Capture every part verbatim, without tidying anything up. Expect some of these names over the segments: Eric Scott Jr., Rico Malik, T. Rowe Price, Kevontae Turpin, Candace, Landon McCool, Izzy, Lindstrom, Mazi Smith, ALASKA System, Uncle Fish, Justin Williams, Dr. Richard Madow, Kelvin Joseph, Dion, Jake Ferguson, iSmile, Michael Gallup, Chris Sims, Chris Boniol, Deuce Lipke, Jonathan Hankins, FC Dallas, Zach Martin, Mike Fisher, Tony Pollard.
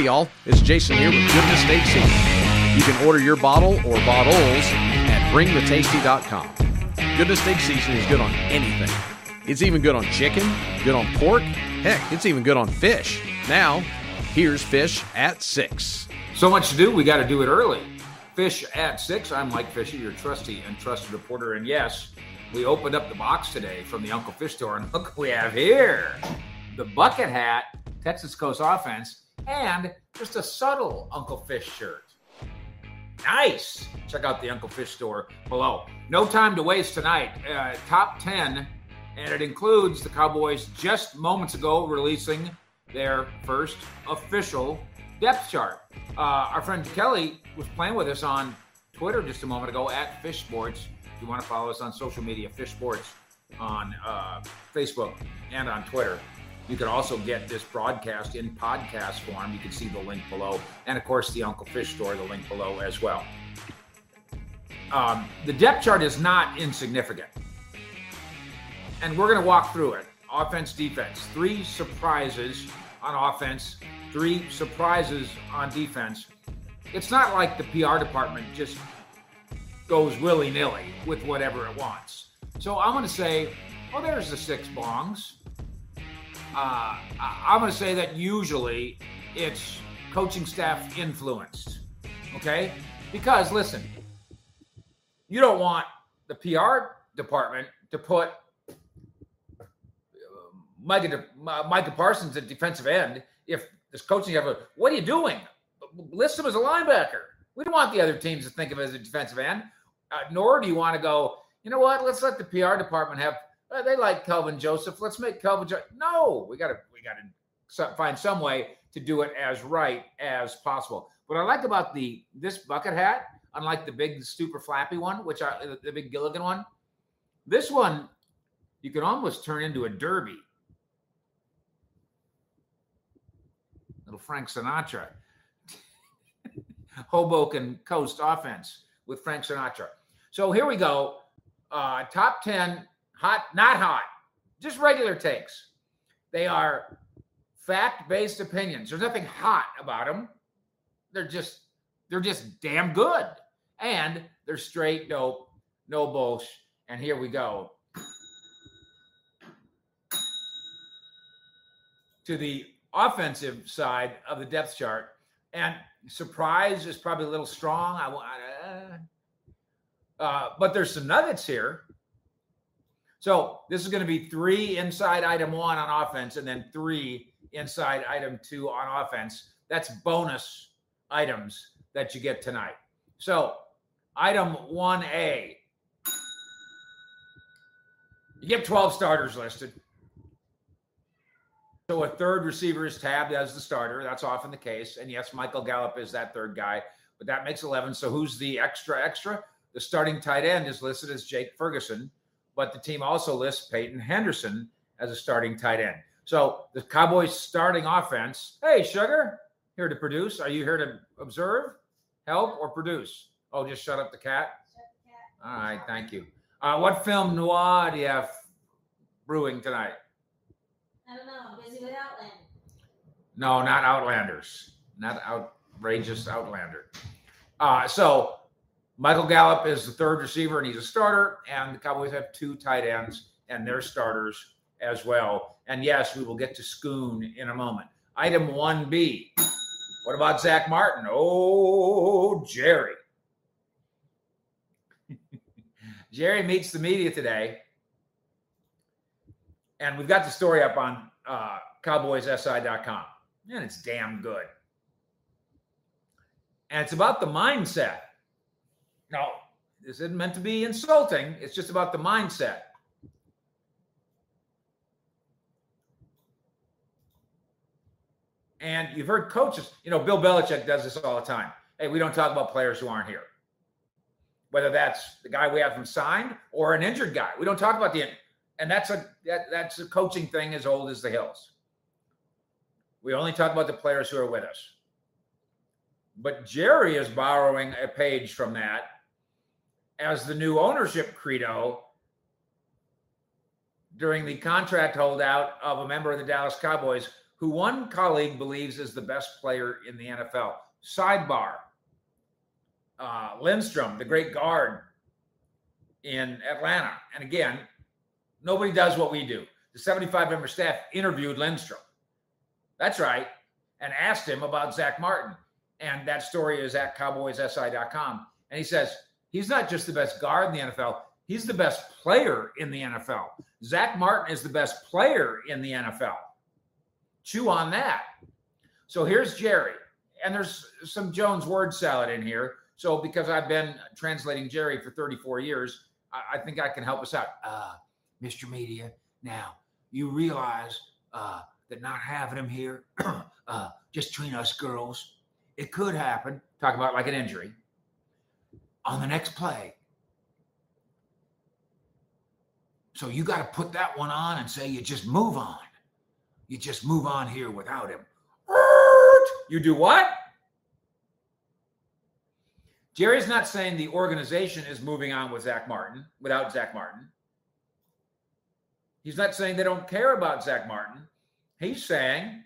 Hey y'all, it's Jason here with Goodness Steak Season. You can order your bottle or bottles at bring the tasty dot com. Goodness Steak Season is good on anything. It's even good on chicken, good on pork, heck, it's even good on fish. Now, here's Fish at Six. So much to do, we got to do it early. Fish at Six, I'm Mike Fisher, your trusty and trusted reporter, and yes, we opened up the box today from the Uncle Fish store, and look what we have here. The bucket hat, Texas Coast offense, and just a subtle Uncle Fish shirt. Nice. Check out the Uncle Fish store below. No time to waste tonight. Uh, top ten, and it includes the Cowboys just moments ago releasing their first official depth chart. Uh, our friend Kelly was playing with us on Twitter just a moment ago at Fish Sports. If you want to follow us on social media, Fish Sports on uh, Facebook and on Twitter. You can also get this broadcast in podcast form. You can see the link below. And, of course, the Uncle Fish store, the link below as well. Um, the depth chart is not insignificant. And we're going to walk through it. Offense, defense. Three surprises on offense. Three surprises on defense. It's not like the P R department just goes willy-nilly with whatever it wants. So I'm going to say, well, there's the six bongs. Uh, I'm going to say that usually it's coaching staff influenced, okay? Because, listen, you don't want the P R department to put uh, Micah, uh, Micah Parsons at defensive end if this coaching staff, what are you doing? List him as a linebacker. We don't want the other teams to think of him as a defensive end, uh, nor do you want to go, you know what, let's let the P R department have – Uh, they like Kelvin Joseph. Let's make Kelvin Joseph. No, we got to we got to find some way to do it as right as possible. What I like about the this bucket hat, unlike the big super flappy one, which I, the big Gilligan one, this one you can almost turn into a derby. Little Frank Sinatra, Hoboken Coast offense with Frank Sinatra. So here we go, uh, top ten. Hot, not hot, just regular takes. They are fact-based opinions. There's nothing hot about them. They're just, they're just damn good. And they're straight dope, no bullsh. And here we go. To the offensive side of the depth chart. And surprise is probably a little strong. I, uh, uh, but there's some nuggets here. So this is going to be three inside item one on offense and then three inside item two on offense. That's bonus items that you get tonight. So item one A, you get twelve starters listed. So a third receiver is tabbed as the starter. That's often the case. And yes, Michael Gallup is that third guy, but that makes eleven. So who's the extra extra? The starting tight end is listed as Jake Ferguson. But the team also lists Peyton Henderson as a starting tight end. So the Cowboys starting offense, hey, sugar, here to produce. Are you here to observe, help, or produce? Oh, just shut up the cat? Shut the cat. All right, thank you. Uh, what film noir do you have brewing tonight? I don't know. I'm busy with Outlander. No, not Outlanders. Not outrageous Outlander. Uh, so... Michael Gallup is the third receiver, and he's a starter. And the Cowboys have two tight ends, and they're starters as well. And, yes, we will get to Schoon in a moment. Item one B, what about Zach Martin? Oh, Jerry. Jerry meets the media today. And we've got the story up on uh, Cowboys S I dot com. And it's damn good. And it's about the mindset. No, this isn't meant to be insulting. It's just about the mindset. And you've heard coaches, you know, Bill Belichick does this all the time. Hey, we don't talk about players who aren't here. Whether that's the guy we have him signed or an injured guy. We don't talk about the, and that's a, that, that's a coaching thing as old as the hills. We only talk about the players who are with us. But Jerry is borrowing a page from that as the new ownership credo during the contract holdout of a member of the Dallas Cowboys who one colleague believes is the best player in the N F L. Sidebar, uh, Lindstrom, the great guard in Atlanta. And again, nobody does what we do. The seventy-five member staff interviewed Lindstrom. That's right. And asked him about Zach Martin. And that story is at Cowboys S I dot com. And he says, he's not just the best guard in the N F L. He's the best player in the N F L. Zach Martin is the best player in the N F L. Chew on that. So here's Jerry. And there's some Jones word salad in here. So because I've been translating Jerry for thirty-four years, I, I think I can help us out. Uh, Mister Media, now you realize uh, that not having him here, uh, just between us girls, it could happen. Talk about like an injury. On the next play. So you got to put that one on and say you just move on. You just move on here without him. You do what? Jerry's not saying the organization is moving on with Zach Martin, without Zach Martin. He's not saying they don't care about Zach Martin. He's saying,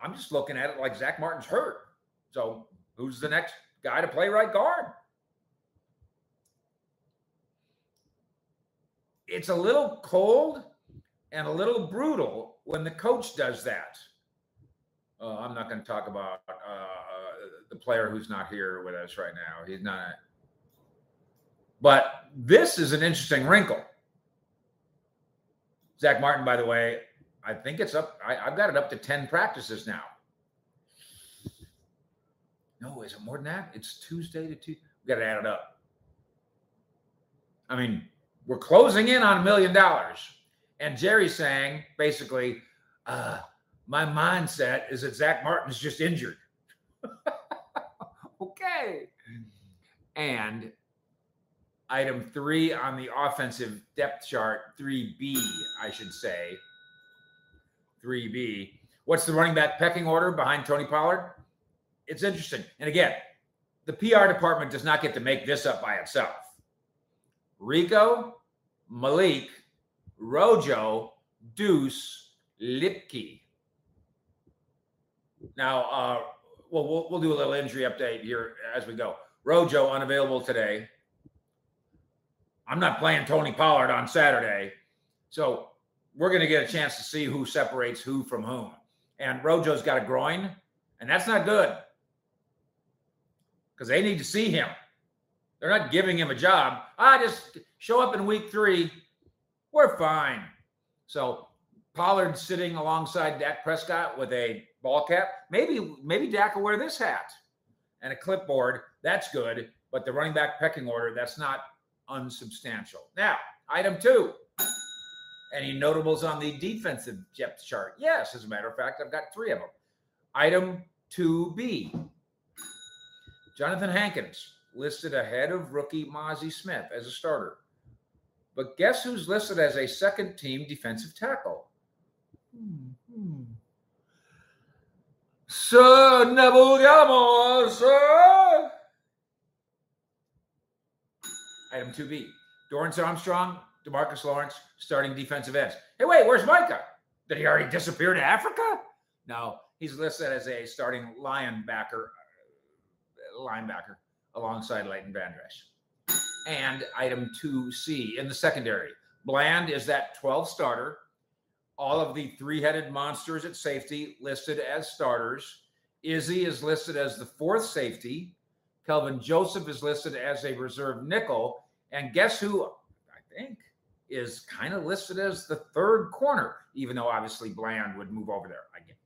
I'm just looking at it like Zach Martin's hurt. So who's the next guy to play right guard? It's a little cold and a little brutal when the coach does that. Uh, I'm not going to talk about uh, the player who's not here with us right now. He's not. But this is an interesting wrinkle. Zach Martin, by the way, I think it's up. I, I've got it up to ten practices now. No, is it more than that? It's Tuesday to Tuesday. We've got to add it up. I mean, we're closing in on a million dollars. And Jerry's saying, basically, uh, my mindset is that Zach Martin's just injured. Okay. And item three on the offensive depth chart, three B, I should say. three B. What's the running back pecking order behind Tony Pollard? It's interesting. And again, the P R department does not get to make this up by itself. Rico, Malik, Rojo, Deuce, Lipke. Now, uh, well, well, we'll do a little injury update here as we go. Rojo unavailable today. I'm not playing Tony Pollard on Saturday. So we're going to get a chance to see who separates who from whom. And Rojo's got a groin, and that's not good. Because they need to see him. They're not giving him a job. Ah, just show up in week three. We're fine. So Pollard sitting alongside Dak Prescott with a ball cap. Maybe, maybe Dak will wear this hat and a clipboard. That's good. But the running back pecking order, that's not unsubstantial. Now, item two. Any notables on the defensive depth chart? Yes, as a matter of fact, I've got three of them. Item two B. Jonathan Hankins listed ahead of rookie Mazi Smith as a starter. But guess who's listed as a second-team defensive tackle? Mm-hmm. Sir Neville Gallimore, sir! Item two B. Dorrance Armstrong, DeMarcus Lawrence, starting defensive ends. Hey, wait, where's Micah? Did he already disappear to Africa? No, he's listed as a starting linebacker, linebacker alongside Leighton Van Der Esch. And item two C in the secondary. Bland is that twelve starter. All of the three-headed monsters at safety listed as starters. Izzy is listed as the fourth safety. Kelvin Joseph is listed as a reserve nickel. And guess who, I think, is kind of listed as the third corner, even though obviously Bland would move over there. Again,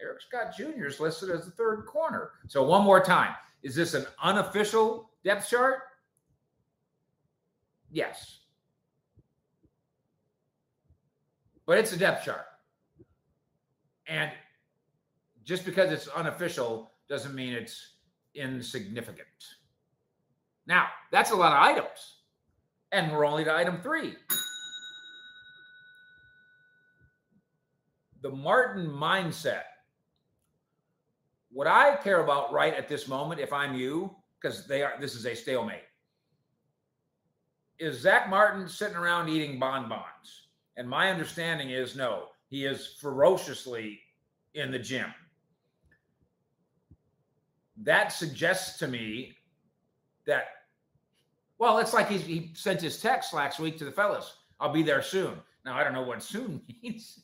Eric Scott Junior is listed as the third corner. So one more time. Is this an unofficial depth chart? Yes. But it's a depth chart. And just because it's unofficial doesn't mean it's insignificant. Now, that's a lot of items. And we're only to item three. The Martin mindset. What I care about right at this moment, if I'm you, because they are, this is a stalemate, is Zach Martin sitting around eating bonbons? And my understanding is no, He is ferociously in the gym. That suggests to me that, well, it's like he's, he sent his text last week to the fellas. I'll be there soon. Now, I don't know what soon means,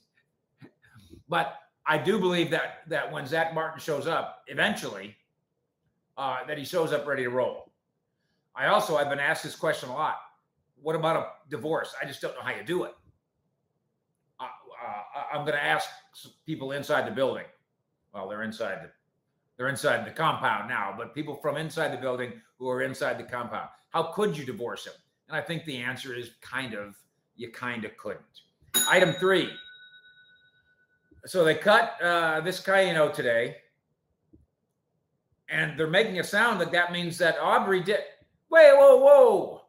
but I do believe that that when Zach Martin shows up eventually, uh, that he shows up ready to roll. I also, I've been asked this question a lot. What about a divorce? I just don't know how you do it. Uh, uh, I'm going to ask people inside the building. Well, they're inside the, they're inside the compound now, but people from inside the building who are inside the compound. How could you divorce him? And I think the answer is kind of, you kind of couldn't. Item three. So they cut uh, this Kaino today, and they're making a sound that that means that Aubrey did. Wait, whoa, whoa.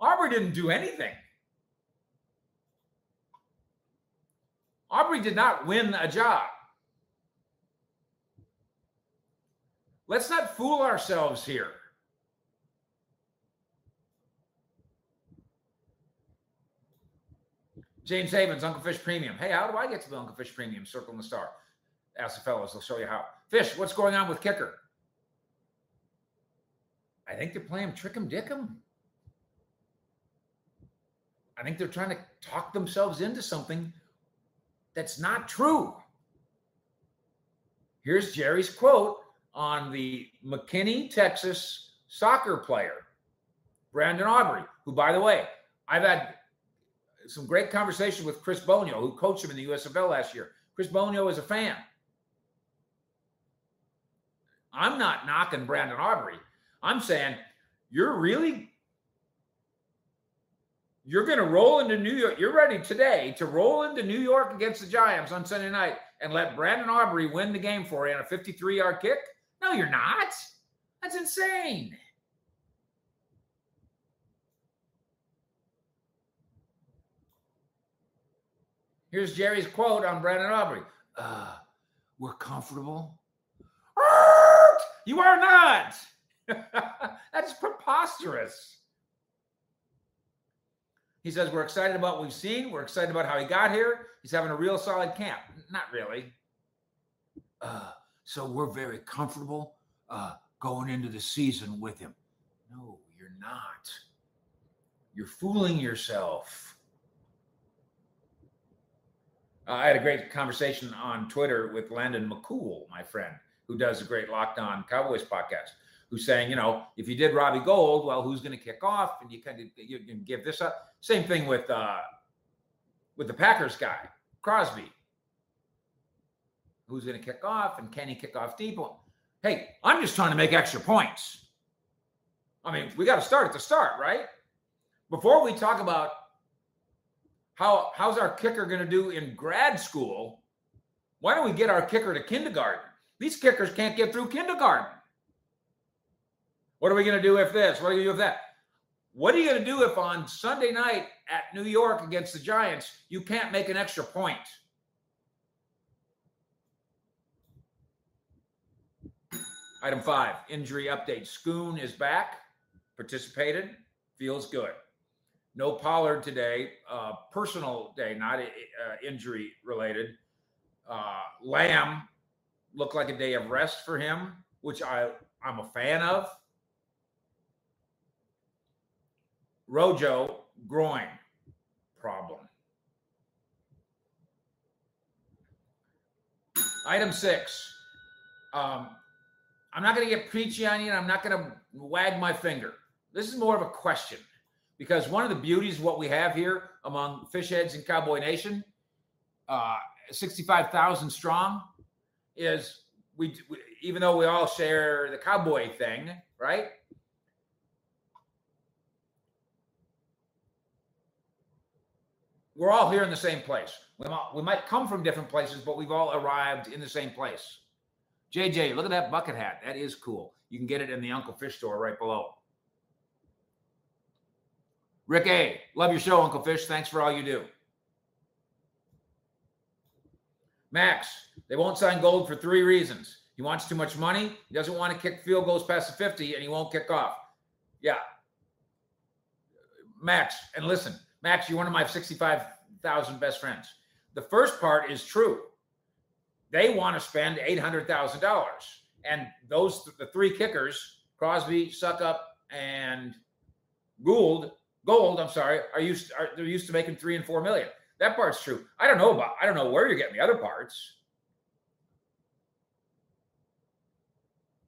Aubrey didn't do anything. Aubrey did not win a job. Let's not fool ourselves here. James Havens, Uncle Fish Premium. Hey, how do I get to the Uncle Fish Premium? Circle in the star. Ask the fellows. They'll show you how. Fish, what's going on with kicker? I think they're playing trick 'em, dick 'em. I think they're trying to talk themselves into something that's not true. Here's Jerry's quote on the McKinney, Texas soccer player, Brandon Aubrey, who, by the way, I've had some great conversation with Chris Boniol, who coached him in the U S F L last year. Chris Boniol is a fan. I'm not knocking Brandon Aubrey. I'm saying you're really, you're going to roll into New York. You're ready today to roll into New York against the Giants on Sunday night and let Brandon Aubrey win the game for you on a fifty-three-yard kick? No, you're not. That's insane. Here's Jerry's quote on Brandon Aubrey. Uh, we're comfortable. You are not. That's preposterous. He says, we're excited about what we've seen. We're excited about how he got here. He's having a real solid camp. Not really. Uh, so we're very comfortable uh, going into the season with him. No, you're not. You're fooling yourself. I had a great conversation on Twitter with Landon McCool, my friend, who does a great Locked On Cowboys podcast, who's saying, you know, if you did Robbie Gould, well, who's going to kick off? And you kind of you can give this up. Same thing with uh, with the Packers guy, Crosby. Who's going to kick off? And can he kick off deep? Hey, I'm just trying to make extra points. I mean, we got to start at the start, right? Before we talk about How, how's our kicker going to do in grad school? Why don't we get our kicker to kindergarten? These kickers can't get through kindergarten. What are we going to do if this? What are you going to do if that? What are you going to do if on Sunday night at New York against the Giants, you can't make an extra point? Item five, injury update. Schoon is back, participated, feels good. No Pollard today, uh, personal day, not uh, injury related. Uh, Lamb looked like a day of rest for him, which I, I'm a fan of. Rojo, groin problem. Item six. Um, I'm not going to get preachy on you, and I'm not going to wag my finger. This is more of a question. Because one of the beauties of what we have here among fish heads in Cowboy Nation, uh, sixty-five thousand strong, is we, we even though we all share the cowboy thing, right? We're all here in the same place. We, all, we might come from different places, but we've all arrived in the same place. J J, look at that bucket hat. That is cool. You can get it in the Uncle Fish store right below. Rick A., love your show, Uncle Fish. Thanks for all you do. Max, they won't sign Gold for three reasons. He wants too much money. He doesn't want to kick field goals past the fifty, and he won't kick off. Yeah. Max, and listen, Max, you're one of my sixty-five thousand best friends. The first part is true. They want to spend eight hundred thousand dollars. And those, th- the three kickers, Crosby, Suckup, and Gould, Gold, I'm sorry, are used, are, they're used to making three and four million. That part's true. I don't know about, I don't know where you're getting the other parts.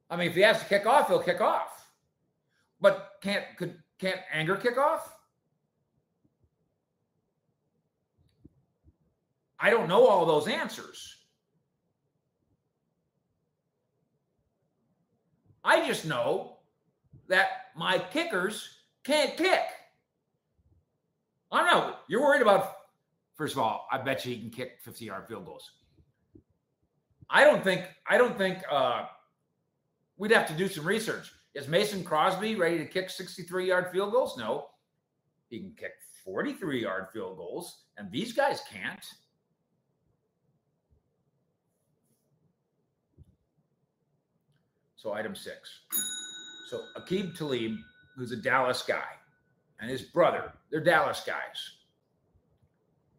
I mean, if he has to kick off, he'll kick off. But can't, could, can't Anger kick off? I don't know all those answers. I just know that my kickers can't kick. I don't know. You're worried about, first of all, I bet you he can kick fifty-yard field goals. I don't think, I don't think uh, we'd have to do some research. Is Mason Crosby ready to kick sixty-three-yard field goals? No. He can kick forty-three-yard field goals, and these guys can't. So item six. So Aqib Talib, who's a Dallas guy, and his brother, they're Dallas guys.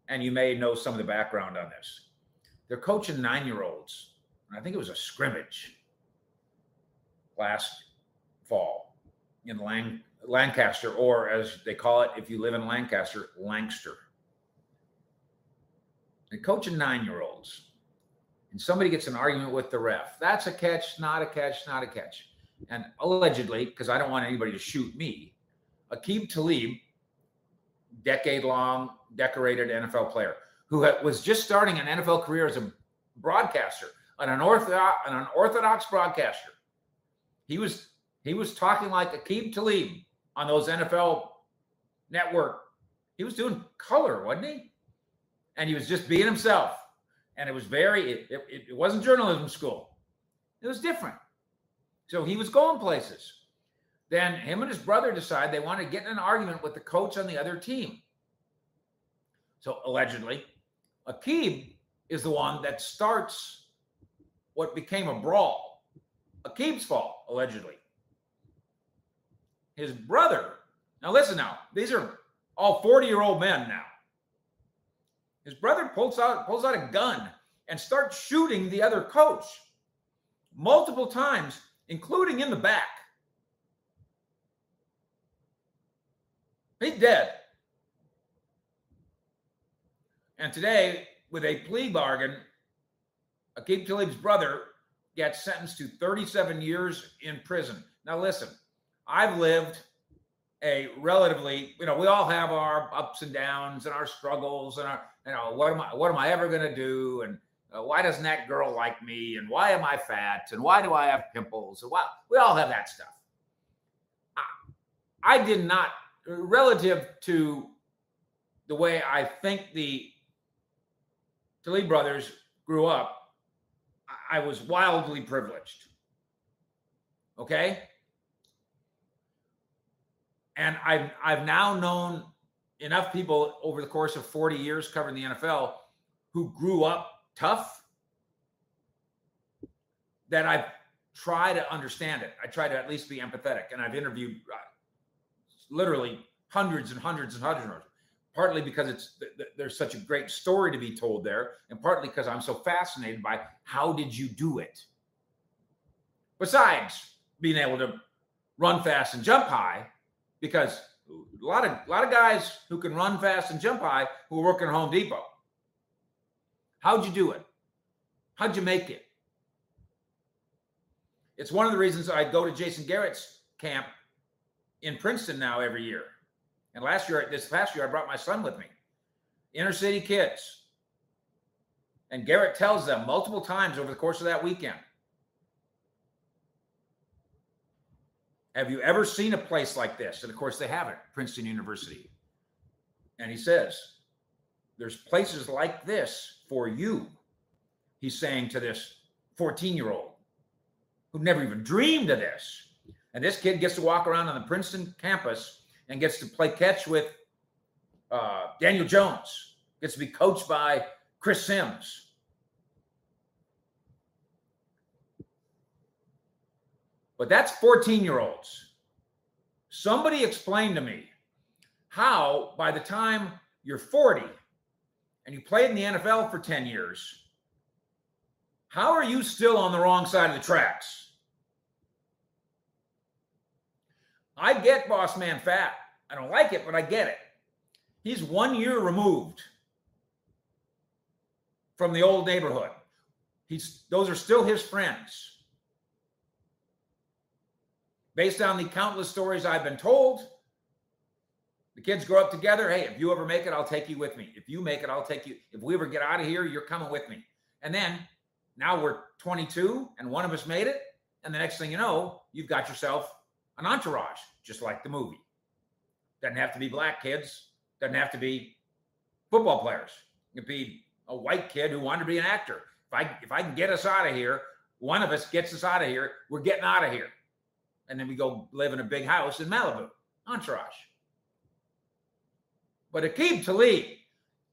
And you may know some of the background on this. They're coaching nine-year-olds. And I think it was a scrimmage last fall in Lang- Lancaster, or as they call it, if you live in Lancaster, Lancaster. They're coaching nine-year-olds. And somebody gets an argument with the ref. That's a catch, not a catch, not a catch. And allegedly, because I don't want anybody to shoot me, Aqib Talib, decade-long, decorated N F L player, who was just starting an N F L career as a broadcaster, an unorthodox, an unorthodox broadcaster. He was, he was talking like Aqib Talib on those N F L network. He was doing color, wasn't he? And he was just being himself. And it was very, it, it, it wasn't journalism school. It was different. So he was going places. Then him and his brother decide they want to get in an argument with the coach on the other team. So allegedly, Aqib is the one that starts what became a brawl. Aqib's fault, allegedly. His brother, now listen now, these are all forty-year-old men now. His brother pulls out, pulls out a gun and starts shooting the other coach multiple times, including in the back. He's dead. And today, with a plea bargain, Aqib Talib's brother gets sentenced to thirty-seven years in prison. Now, listen, I've lived a relatively, you know, we all have our ups and downs and our struggles and our, you know, what am I, what am I ever going to do? And uh, why doesn't that girl like me? And why am I fat? And why do I have pimples? And why, we all have that stuff. I, I did not, relative to the way I think the Talib brothers grew up, I was wildly privileged. Okay. And I've, I've now known enough people over the course of forty years covering the N F L who grew up tough that I try to understand it. I try to at least be empathetic. And I've interviewed literally hundreds and hundreds and hundreds, partly because it's there's such a great story to be told there, and partly because I'm so fascinated by how did you do it? Besides being able to run fast and jump high, because a lot of a lot of guys who can run fast and jump high who are working at Home Depot. How'd you do it? How'd you make it? It's one of the reasons I go to Jason Garrett's camp in Princeton now every year. And last year, this past year, I brought my son with me. Inner city kids. And Garrett tells them multiple times over the course of that weekend, have you ever seen a place like this? And of course they haven't, Princeton University. And he says, there's places like this for you. He's saying to this fourteen-year-old who never even dreamed of this. And this kid gets to walk around on the Princeton campus and gets to play catch with uh, Daniel Jones, gets to be coached by Chris Sims. But that's fourteen-year-olds. Somebody explain to me how by the time you're forty and you played in the N F L for ten years, how are you still on the wrong side of the tracks? I get boss man fat. I don't like it, but I get it. He's one year removed from the old neighborhood. He's, those are still his friends. Based on the countless stories I've been told, the kids grow up together. Hey, if you ever make it, I'll take you with me. If you make it, I'll take you. If we ever get out of here, you're coming with me. And then now we're twenty-two and one of us made it. And the next thing you know, you've got yourself an entourage, just like the movie. Doesn't have to be black kids. Doesn't have to be football players. It could be a white kid who wanted to be an actor. If I, if I can get us out of here, one of us gets us out of here, we're getting out of here. And then we go live in a big house in Malibu. Entourage. But Aqib Talib,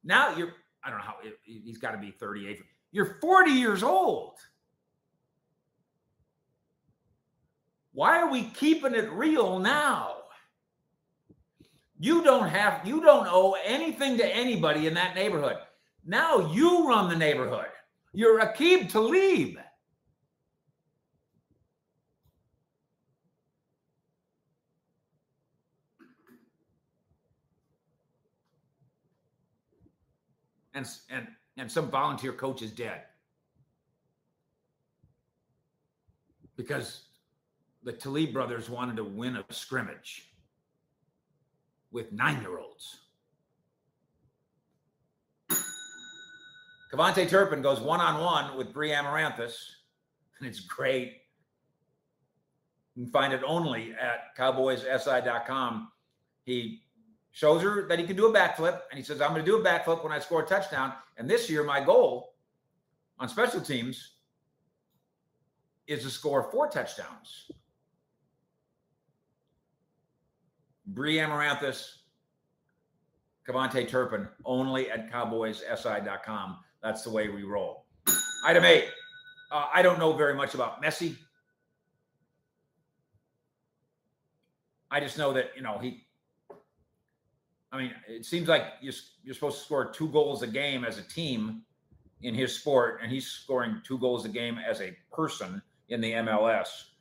now you're, I don't know how, he's got to be thirty-eight. You're forty years old. Why are we keeping it real now? You don't have, you don't owe anything to anybody in that neighborhood. Now you run the neighborhood. You're Aqib Talib. And, and, and some volunteer coach is dead because the Talib brothers wanted to win a scrimmage with nine-year-olds. Kavontae Turpin goes one-on-one with Bree Amaranthus, and it's great. You can find it only at Cowboys S I dot com. He shows her that he can do a backflip, and he says, I'm going to do a backflip when I score a touchdown. And this year, my goal on special teams is to score four touchdowns. Bree Amaranthus, Kavontae Turpin, only at Cowboys S I dot com. That's the way we roll. Item eight, uh, I don't know very much about Messi. I just know that, you know, he... I mean, it seems like you're, you're supposed to score two goals a game as a team in his sport, and he's scoring two goals a game as a person in the M L S.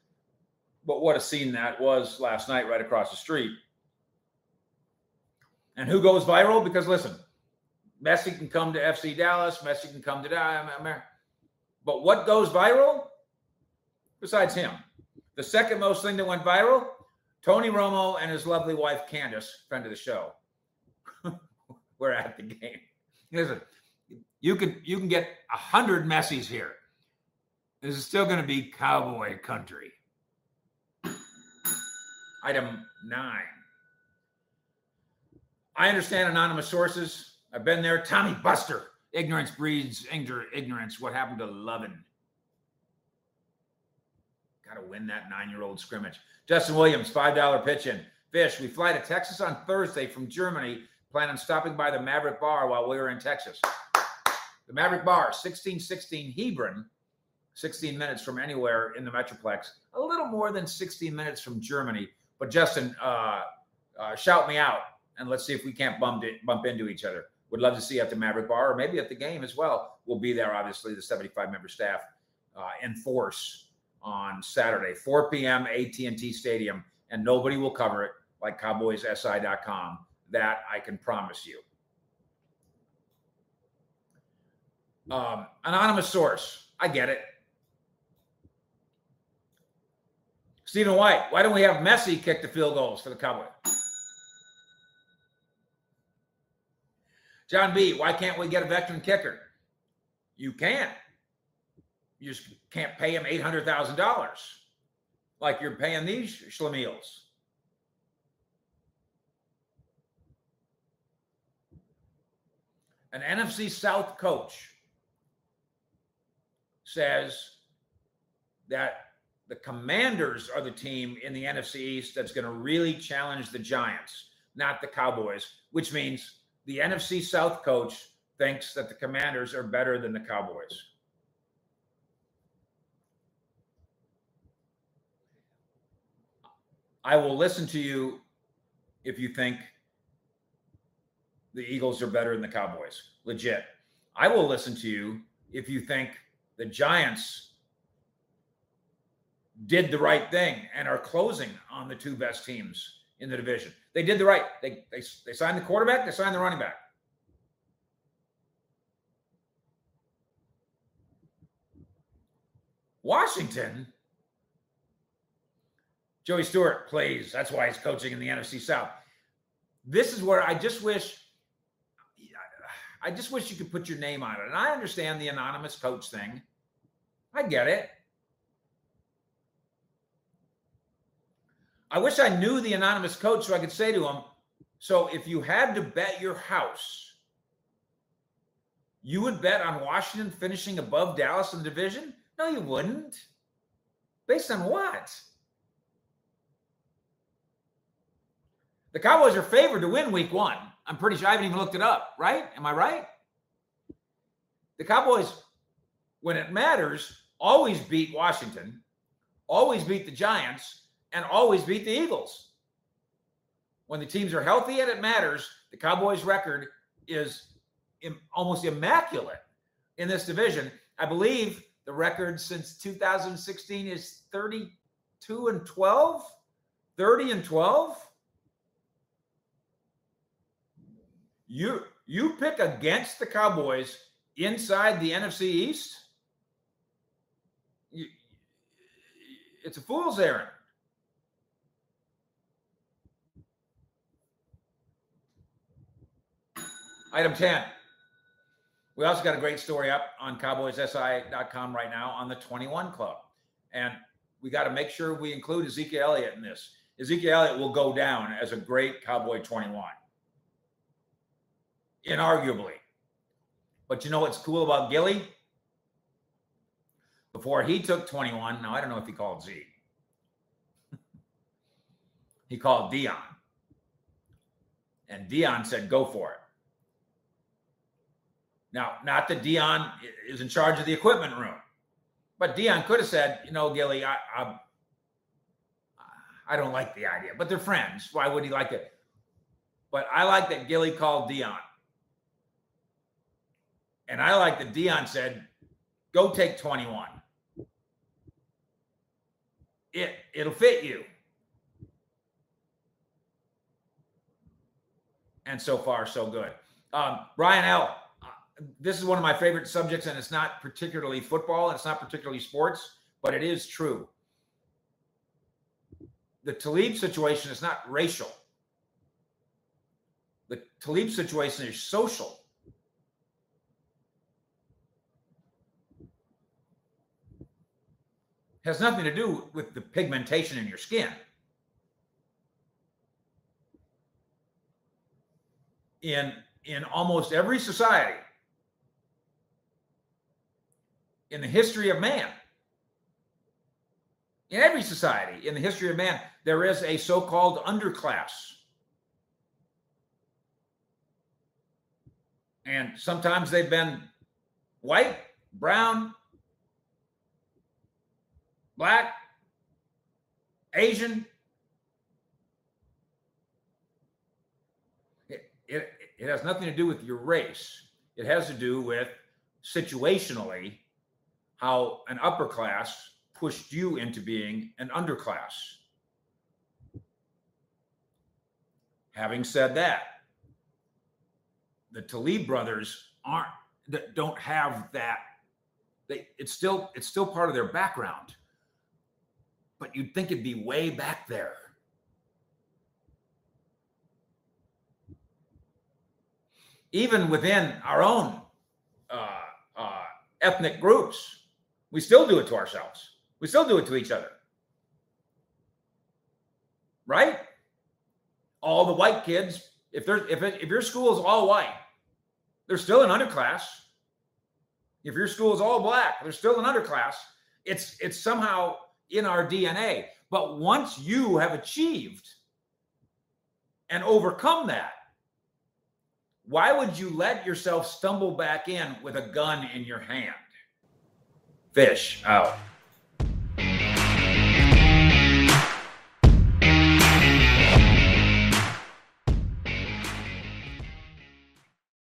But what a scene that was last night right across the street. And who goes viral? Because, listen, Messi can come to F C Dallas. Messi can come to Dallas. But what goes viral? Besides him. The second most thing that went viral, Tony Romo and his lovely wife, Candace, friend of the show. We're at the game. Listen, you can you can get a hundred Messis here. This is still going to be cowboy country. Item nine. I understand anonymous sources. I've been there. Tommy Buster. Ignorance breeds ignorance. What happened to Lovin? Got to win that nine-year-old scrimmage. Justin Williams, five dollar pitch-in. Fish, we fly to Texas on Thursday from Germany. Plan on stopping by the Maverick Bar while we were in Texas. The Maverick Bar, sixteen sixteen Hebron, sixteen minutes from anywhere in the Metroplex, a little more than sixteen minutes from Germany. But Justin, uh, uh, shout me out, and let's see if we can't bump, it, bump into each other. Would love to see you at the Maverick Bar, or maybe at the game as well. We'll be there, obviously, the seventy-five member staff uh, in force on Saturday, four p.m., A T and T Stadium, and nobody will cover it like Cowboys S I dot com. That I can promise you. Um, anonymous source. I get it. Stephen White. Why don't we have Messi kick the field goals for the Cowboys? John B. Why can't we get a veteran kicker? You can. You just can't pay him eight hundred thousand dollars like you're paying these schlemiels. An N F C South coach says that the Commanders are the team in the N F C East that's going to really challenge the Giants, not the Cowboys, which means the N F C South coach thinks that the Commanders are better than the Cowboys. I will listen to you if you think the Eagles are better than the Cowboys. Legit. I will listen to you if you think the Giants did the right thing and are closing on the two best teams in the division. They did the right. They they, they signed the quarterback. They signed the running back. Washington, Joey Stewart plays. That's why he's coaching in the N F C South. This is where I just wish, I just wish you could put your name on it. And I understand the anonymous coach thing. I get it. I wish I knew the anonymous coach so I could say to him, so if you had to bet your house, you would bet on Washington finishing above Dallas in the division? No, you wouldn't. Based on what? The Cowboys are favored to win week one. I'm pretty sure. I haven't even looked it up, right? Am I right? The Cowboys, when it matters, always beat Washington, always beat the Giants, and always beat the Eagles. When the teams are healthy and it matters, the Cowboys' record is im- almost immaculate in this division. I believe the record since two thousand sixteen is thirty-two and twelve, thirty and twelve. You you pick against the Cowboys inside the N F C East? You, it's a fool's errand. Item ten. We also got a great story up on Cowboys S I dot com right now on the twenty-one Club. And we got to make sure we include Ezekiel Elliott in this. Ezekiel Elliott will go down as a great Cowboy twenty-one. Inarguably. But you know what's cool about Gilly? Before he took twenty-one, now I don't know if he called Zeke. He called Dion. And Dion said, go for it. Now, not that Dion is in charge of the equipment room, but Dion could have said, you know, Gilly, I, I I don't like the idea, but they're friends. Why would he like it? But I like that Gilly called Dion. And I like that Dion said, go take twenty-one. It, it'll fit you. And so far, so good. Um, Brian L., this is one of my favorite subjects, and it's not particularly football, and it's not particularly sports, but it is true. The Talib situation is not racial. The Talib situation is social. Has nothing to do with the pigmentation in your skin. In, in almost every society, in the history of man, in every society, in the history of man, there is a so-called underclass. And sometimes they've been white, brown, black, Asian. It, it, it has nothing to do with your race. It has to do with situationally how an upper class pushed you into being an underclass. Having said that, the Talib brothers aren't, don't have that. They, it's still, it's still part of their background, but you'd think it'd be way back there. Even within our own uh, uh, ethnic groups, we still do it to ourselves. We still do it to each other. Right? All the white kids, if there's if it, if your school is all white, they're still an underclass. If your school is all black, they're still an underclass. It's it's somehow in our D N A. But once you have achieved and overcome that, why would you let yourself stumble back in with a gun in your hand? Fish out.